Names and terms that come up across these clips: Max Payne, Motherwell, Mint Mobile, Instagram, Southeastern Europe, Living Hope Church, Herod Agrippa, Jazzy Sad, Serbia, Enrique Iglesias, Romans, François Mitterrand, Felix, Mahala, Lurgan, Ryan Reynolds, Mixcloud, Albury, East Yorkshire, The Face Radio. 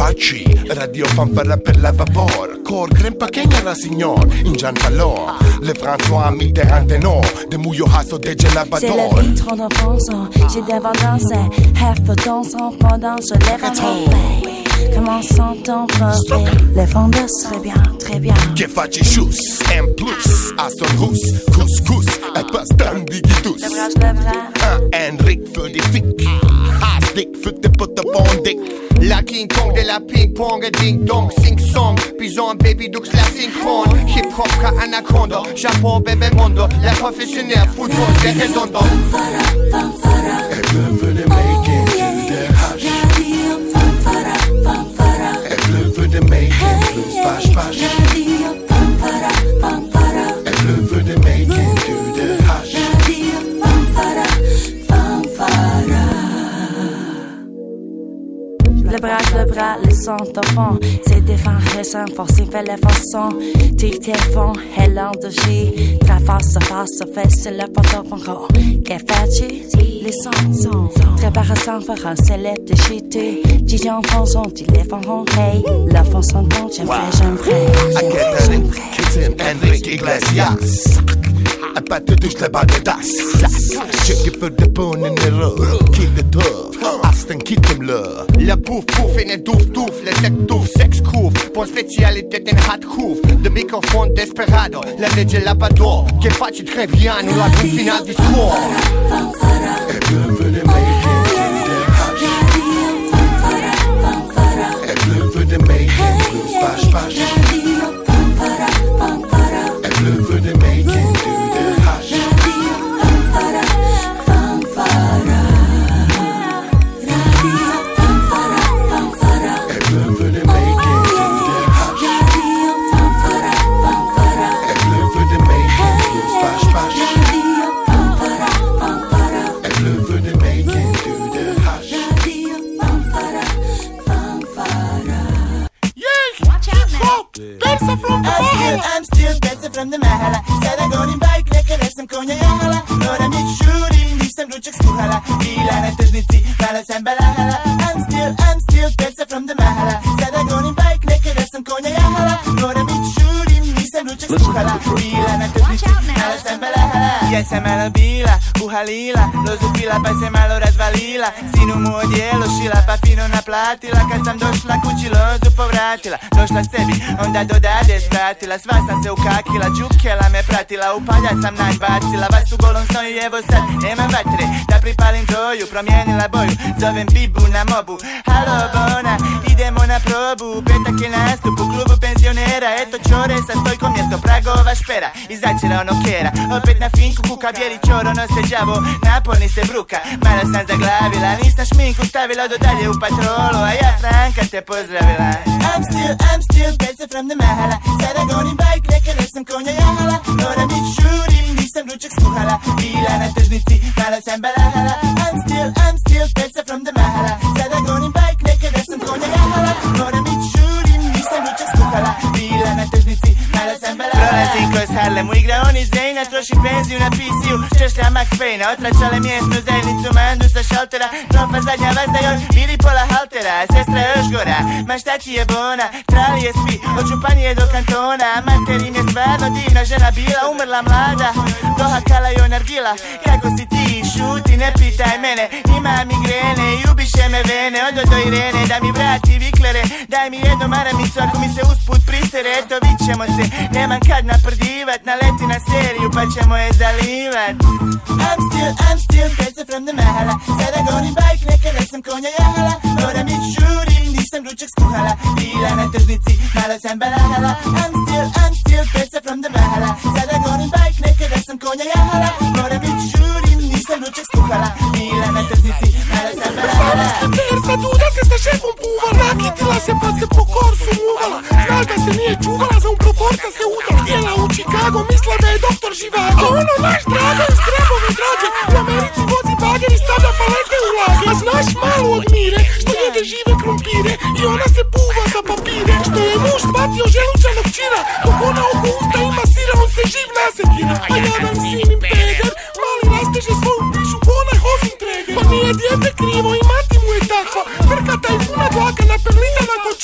Apache, Radio Fanfara per la vapor, Cor Grand Paquena la signor, in Giantalor, le François Mitterrand tenor, de Mouyohasso de Gelabador. J'ai la vie trop d'enfance, j'ai des vendances, half the dance en pendant, je les ramène. Comment s'entendre? Les fondeurs seraient bien, très bien. Che facci shoes, en plus, à son rousse, couscous, et pas d'ambiguitus. Enrique für die Fick, Hasdick für die Butter von Dick. La King Kong de la Ping Pong, Ding Dong, Sing Song, Bison, Baby Dux, la Synchron, Hip Hop, Ka Anaconda, Japon, Bebe Mondo, la professionnelle, Football, der Redondo. Fanfara, for the making, to the hush. The making blues, bash bash. Radio Fanfara, Fanfara. And blue for the making, do the hash. Radio Fanfara, Fanfara. Le bras, les sons au fond. C'est des fans récents, forcés vers les façons. Tilt et fond, hellant de J. Traverse, face, fesse, le photo fond gros. Qu'est-ce que tu? Les sons sont très parassants, farants, célèbres, déchités. Dijon, fonçon, diléphant, ronquet. La fonçon, donc, j'aimerais. Enrique Iglesias. A pas de touche, le bas de tasse. Check it for the bone in the road. Kill the tough. Aston, kittemler. La pouf, pouf, in een doef, doef. Le tech doef, sekskroof. Pour specialiteit in hardkroof. De microfoon desperado. La legge labador. Che facci tre bien, nous l'avons final du score. Et bleu veut the making to the hash. Et bleu veut the making blues, bash, bash. Et bleu veut the making to the hash. I'm still dancing from the Mahala. Sada gonim bike, neka nesam konja jahala. Moram ić šurim, nisam ručak skuhala. Bila na tržnici, mala sam balahala. I'm still dancing from the Mahala. Sada gonim bike, neka nesam konja jahala. Moram ić šurim, nisam ručak skuhala. Bila na tržnici, mala sam balahala. Ja sam malo bila, uhalila. Rozupila pa se malo razvalila. Sinu mu odijelo šila pa fino naplatila. Kad sam došla kući lozu povratila. Došla sebi, onda dodade spratila. Sva sam se ukakila, čukela me pratila. U paljat sam najbacila, vas u golom snoju. Evo sad, nema vatre, da pripalim doju. Promijenila boju, zovem bibu na mobu. Halo bona, idemo na probu. U petak je nastup u klubu penzionera. Eto čore sa stojkom, mjesto pragova špera. Izačela ono kera, opet na finku kuka. Bijeli čoro nose džavo, napolni se bruka. Malo sam zaglavila, nisam šminku stavila. Do dalje u patrolu, a ja Franka te pozdravila. I'm still dancing from the Mahala. Sada gonim bajk, neka nesam konja jahala. Moram ić šurim, nisam ručak skuhala. Bila na tržnici, malo sam balahala. I'm still dancing from the Mahala. Sada gonim bajk, neka nesam konja jahala. Moram ić šurim, nisam ručak skuhala. Bila na tržnici, malo sam balahala. Prolazim kroz Harlem, u igraoni iz Dejna. Trošim penziju na pisiju, češlja Max Payne. Otračale mjesnu zajednicu, mandu sa šaltera. Trofa zadnja vas da joj bili pola haltera. Sestra još gora, ma šta ti je bona. Trali je svi, od županije do kantona. Materin je stvarno divna žena bila. Umrla mlada, dohakala joj nargila. Kako si ti? Šuti, ne pitaj mene. Ima migrene i ubiše me vene. Odo do Irene, da mi vrati viklere. Daj mi jednu maramicu, ako mi se usput prisere. Eto, vićemo se, nemam kad naprdivat. Naleti na seriju, pa ćemo je zalivat. I'm still dancing from the Mahala. Sada gonim bajk, neka nesam konja jahala. Moram ić šurim, nisam ručak skuhala. Bila na tržnici, malo sam balahala. I'm still dancing from the Mahala. Sada gonim bajk, neka nesam konja jahala. Moram ić šurim, nisam ručak skuhala. Bila na tržnici, malo sam balahala. Sama ste persa duda, se sa šefom puvala. Nakitila se pa se po korsu uvala. Znaš da se nije čuvala, za uproforca se udala. Htjela u Chicago, misla da je doktor Živago. Ono naš drago iz Trebove građe. U Americi vozi bager i stavlja palete u lage. A znaš malu od Mire, što jede žive krompire. I ona se puva za papire. Što je muž patio želučanog čira. Dok ona oko usta ima sira, on se živ nasekira. A jadan sin im pegar, mali rasteže svoju pišu. Ona je hosin treger. Pa nije dijete krivo i mati mu je takva. Krkata i puna dlaka, napelina na kod.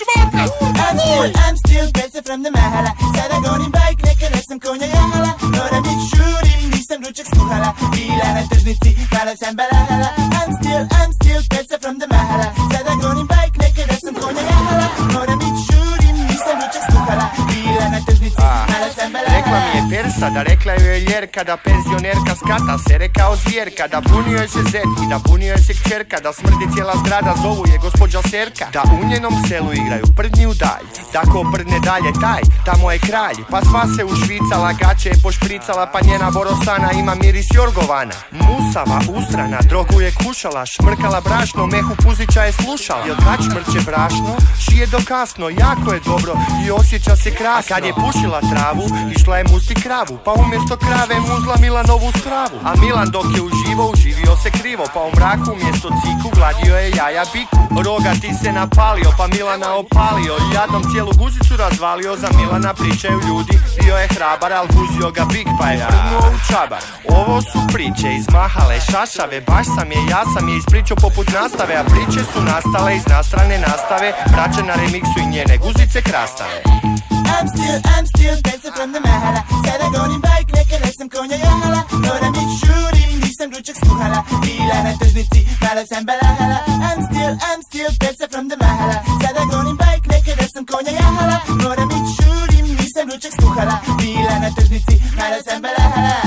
Doszedłem do Mahala, zadagonim bajk, neka lesem konia jahala. Nora mi szurim, nisam ručak skuhala, bila na tržnici, mala sam balahala. I'm still, peca from the Mahala, zadagonim bajk, neka lesem konia jahala. Nora mi szurim, nisam ručak skuhala, bila na tržnici, mala sam balahala. Rekla mi je persa, da rekla joj ljerka, da penzionerka skata sere kao zvjerka, da punio je se zet I da punio je se kćerka, da smrdi cijela zgrada, zovu je gospođa Serka, da u njenom selu igraju prdnji u dalj, da ko prdne dalje taj, tamo je kralj, pa sva se ušvicala, gače je pošpricala, pa njena borosana ima miris jorgovana, musava, usrana, drogu je kušala, šmrkala brašno, mehu puzića je slušala, jel kad šmrče brašno, šije do kasno, jako je dobro I osjeća se krasno, a kad je pušila travu, išla je musti kravu, pa umjesto krave muzla Milanovu stravu, a Milan dok je uživo, uživio se krivo, pa u mraku umjesto ciku gladio je jaja biku, roga ti se napalio, pa Milana opalio, jadnom cijelu guzicu razvalio, za Milana pričaju ljudi, bio je hrabar, al guzio ga bik, pa je vrnuo u čabar. Ovo su priče iz Mahale, šašave, baš sam je, ja sam je ispričao poput nastave, a priče su nastale iz nastrane nastave, braće na remiksu I njene guzice krastave. I'm still dancing from the Mahala. Sad I gonim bajk, neka lesem konja jahala. Nora mi šurim, nisam ručak skuhala. Bila na tržnici, mala sam balahala. I'm still dancing from the Mahala. Sad I gonim bajk, neka lesem konja jahala. Nora mi šurim, nisam ručak skuhala. Bila na tržnici, mala sam balahala.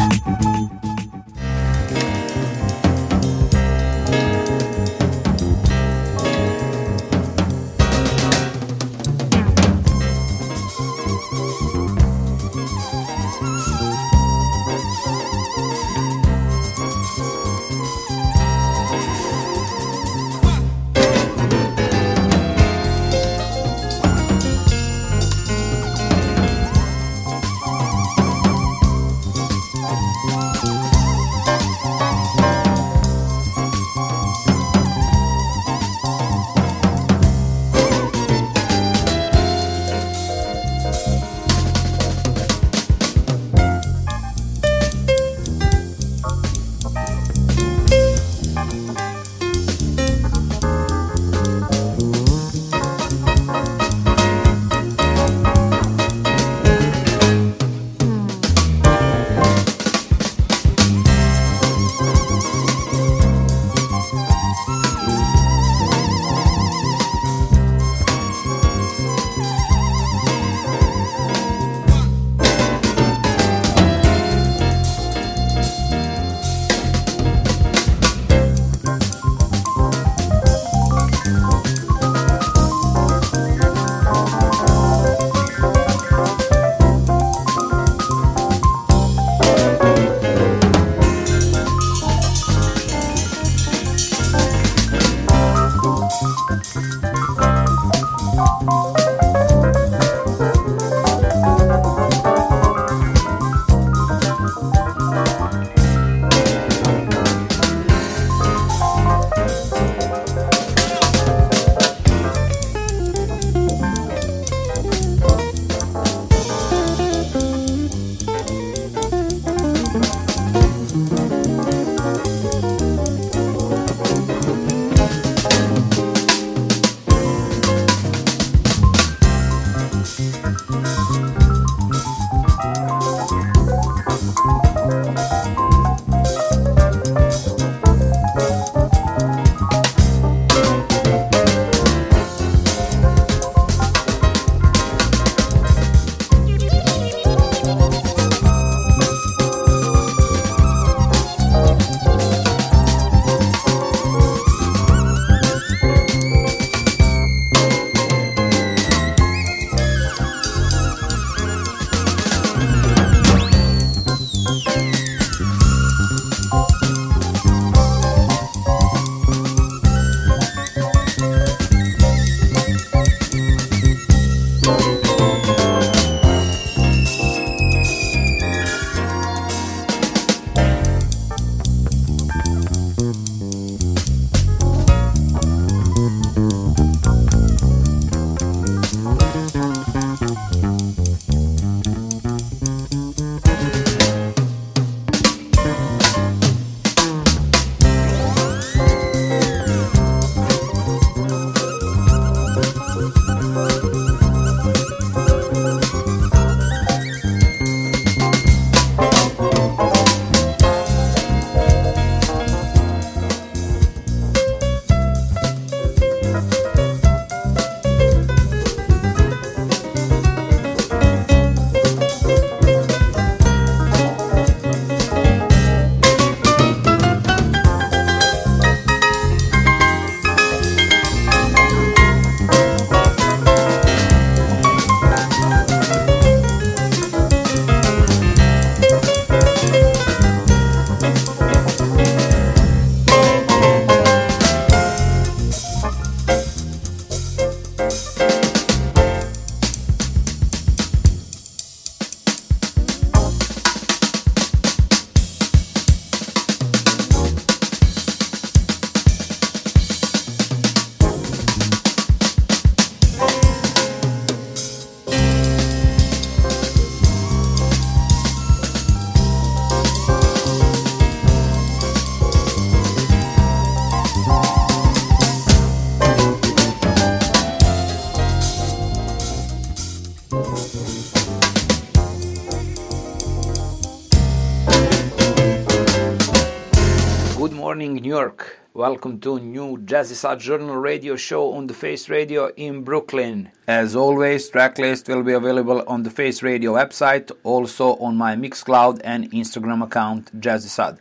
morning, New York. Welcome to new Jazzy Sad Journal radio show on The Face Radio in Brooklyn. As always, tracklist will be available on The Face Radio website, also on my Mixcloud and Instagram account, Jazzy Sad.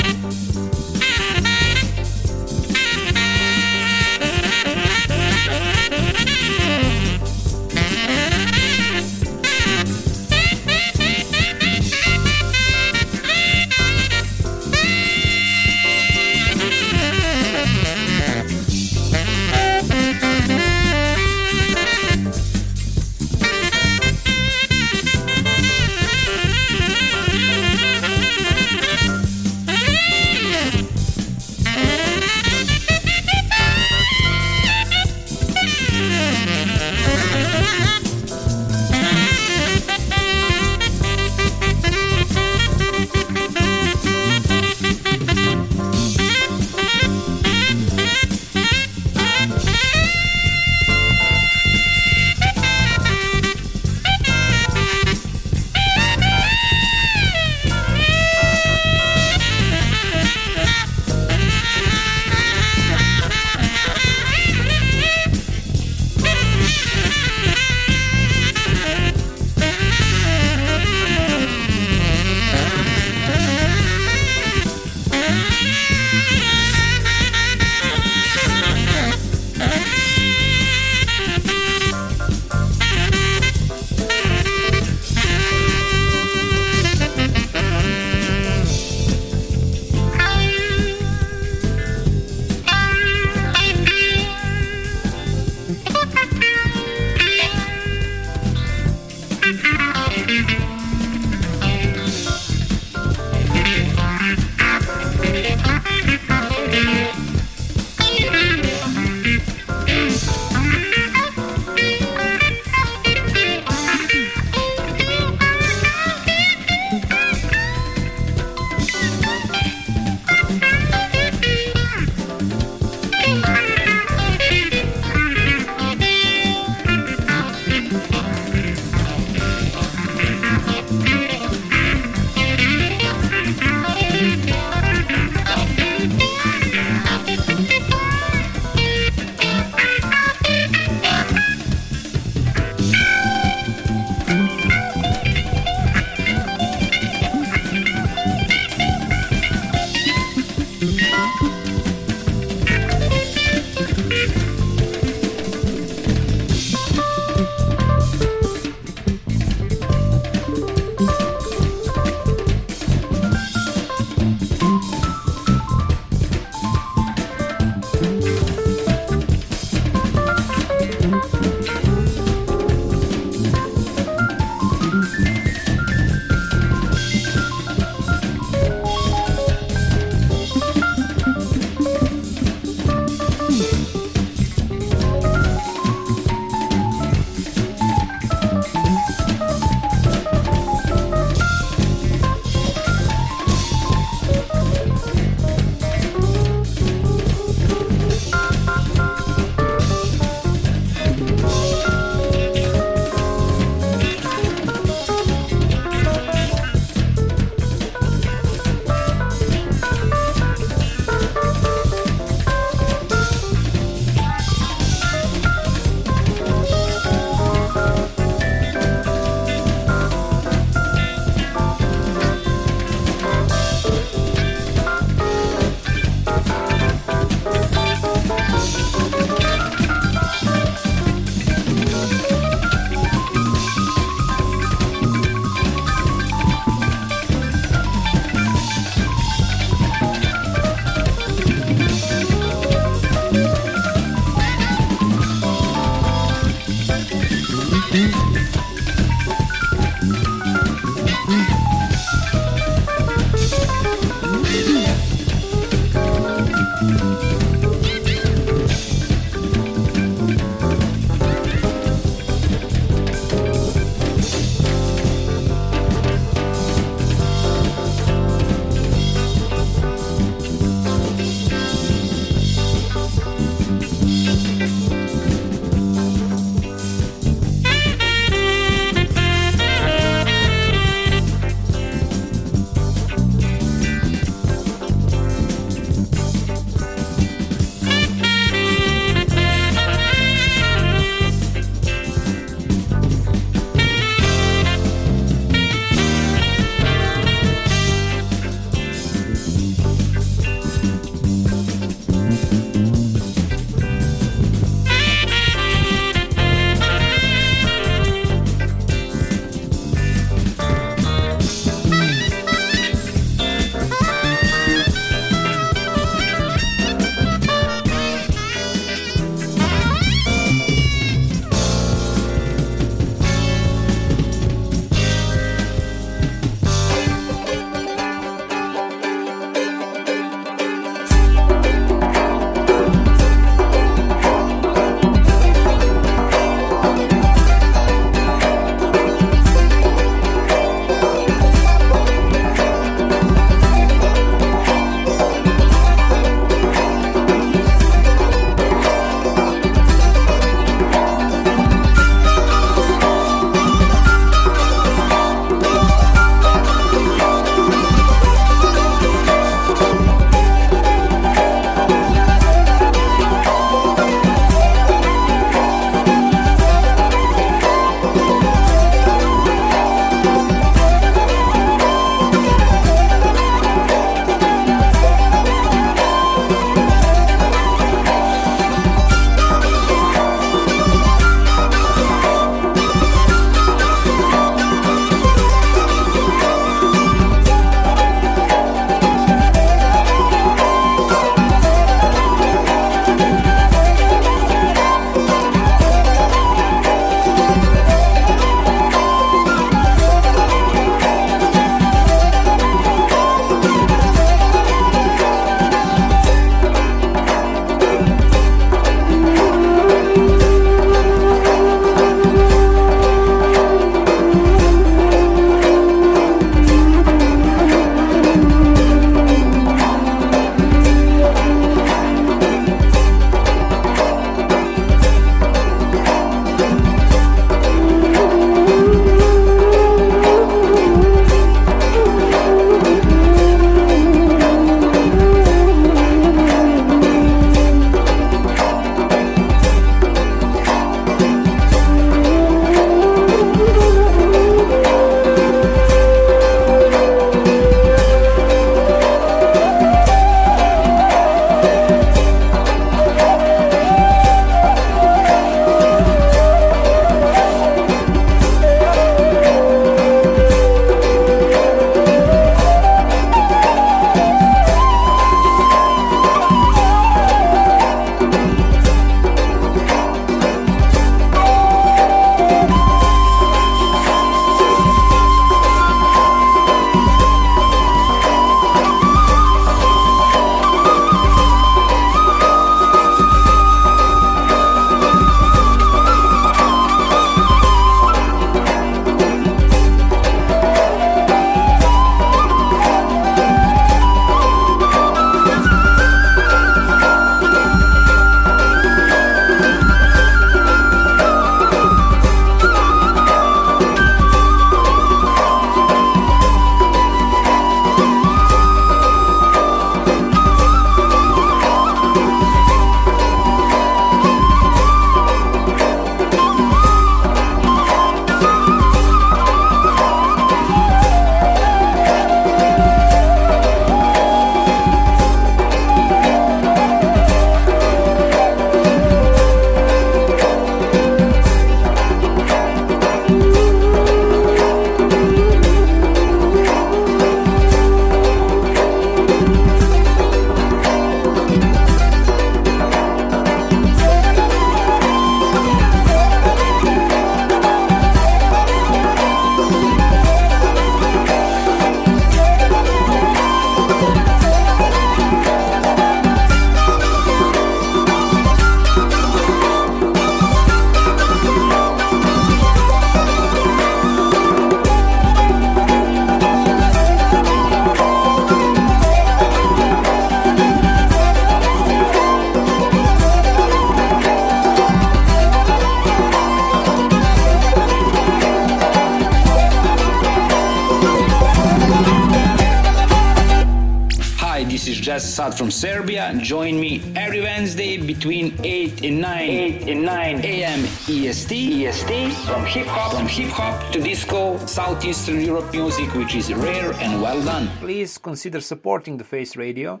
Sad from Serbia. Join me every Wednesday between 8 and 9 a.m. EST. From hip hop to disco, Southeastern Europe music, which is rare and well done. Please consider supporting The Face Radio.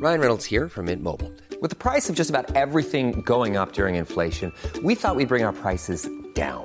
Ryan Reynolds here from Mint Mobile. With the price of just about everything going up during inflation, we thought we'd bring our prices down.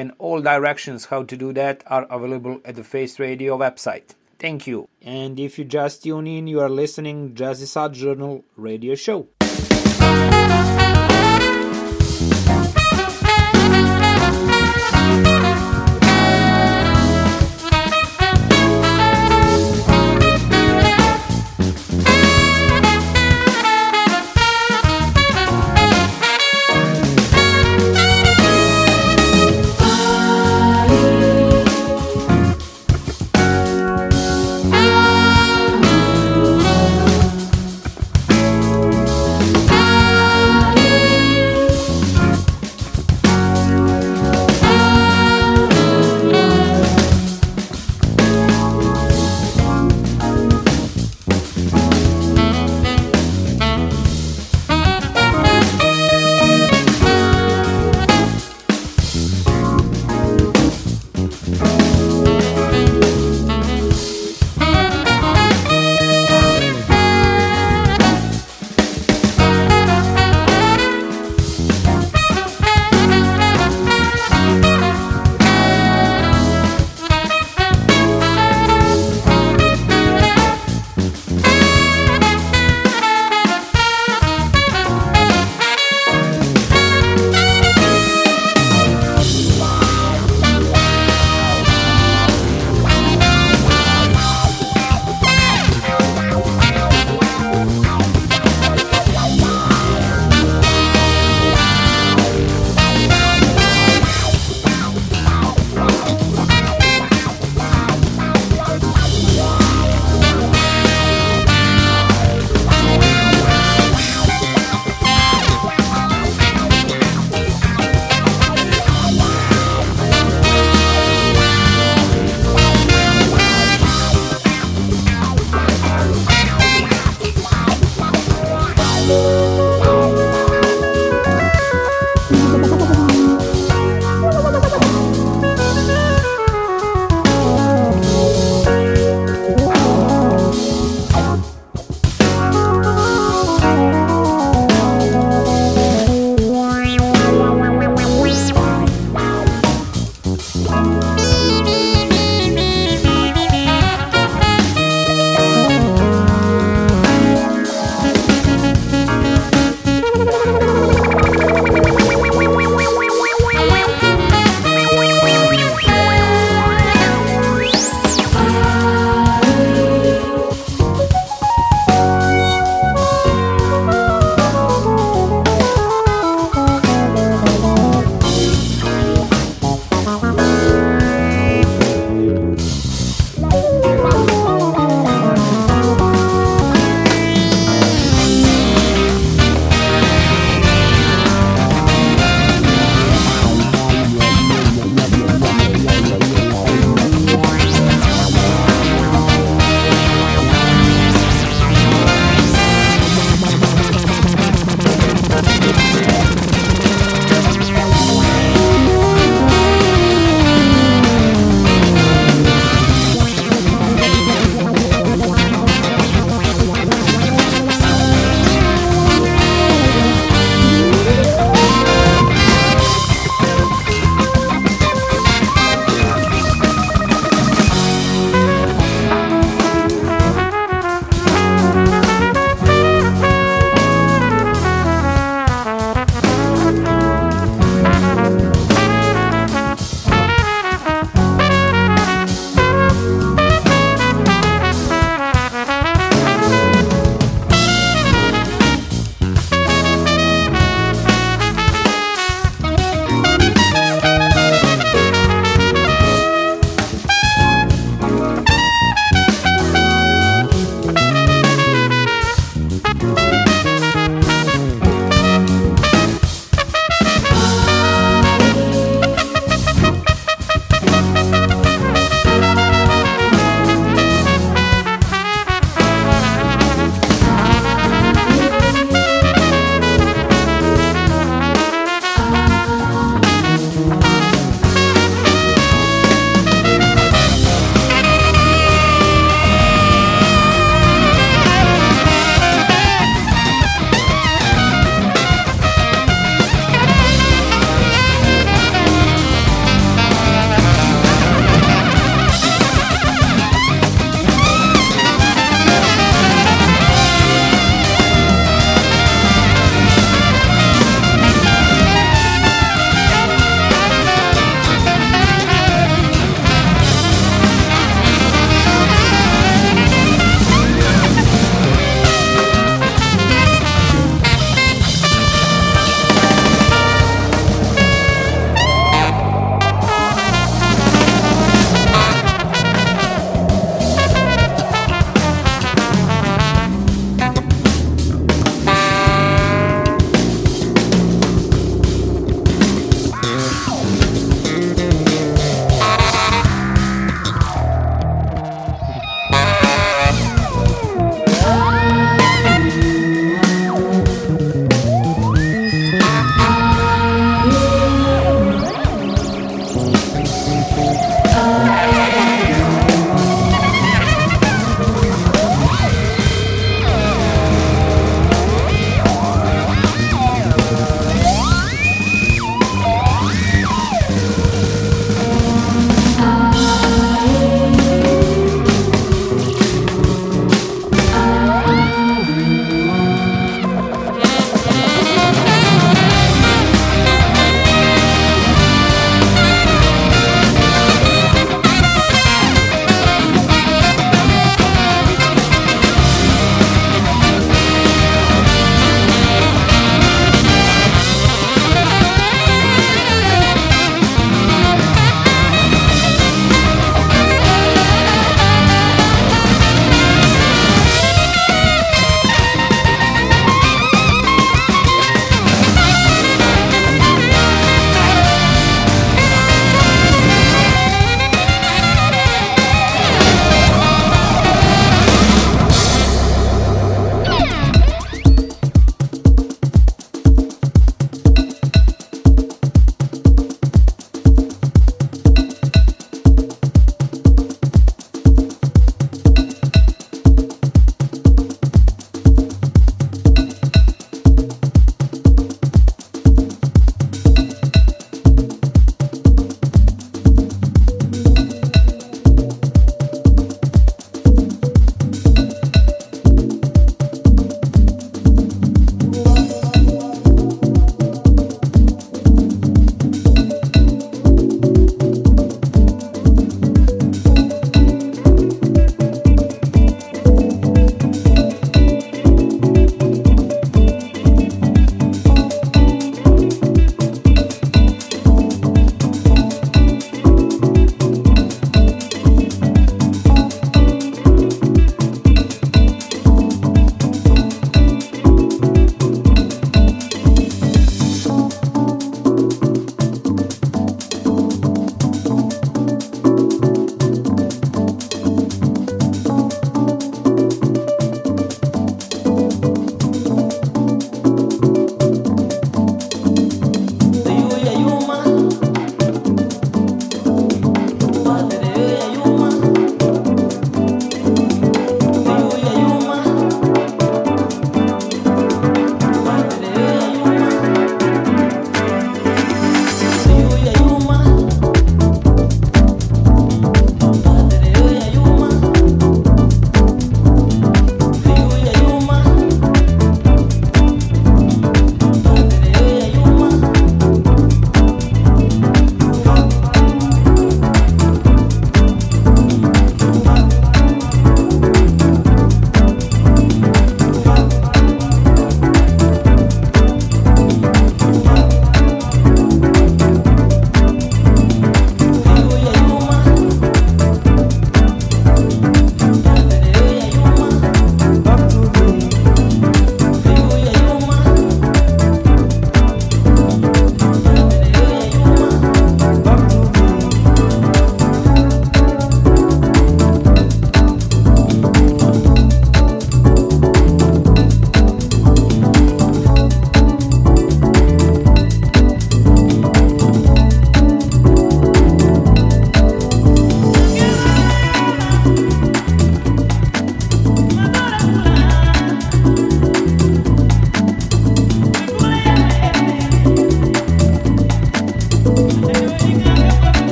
And all directions how to do that are available at the Face Radio website. Thank you. And if you just tune in, you are listening to Jazzy Sad Journal Radio Show.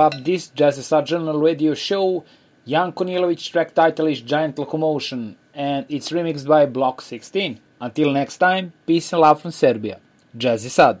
up this Jazzy Sad Journal radio show. Jan Kornilovic's track title is Giant Locomotion, and it's remixed by Block 16. Until next time, peace and love from Serbia. Jazzy Sad.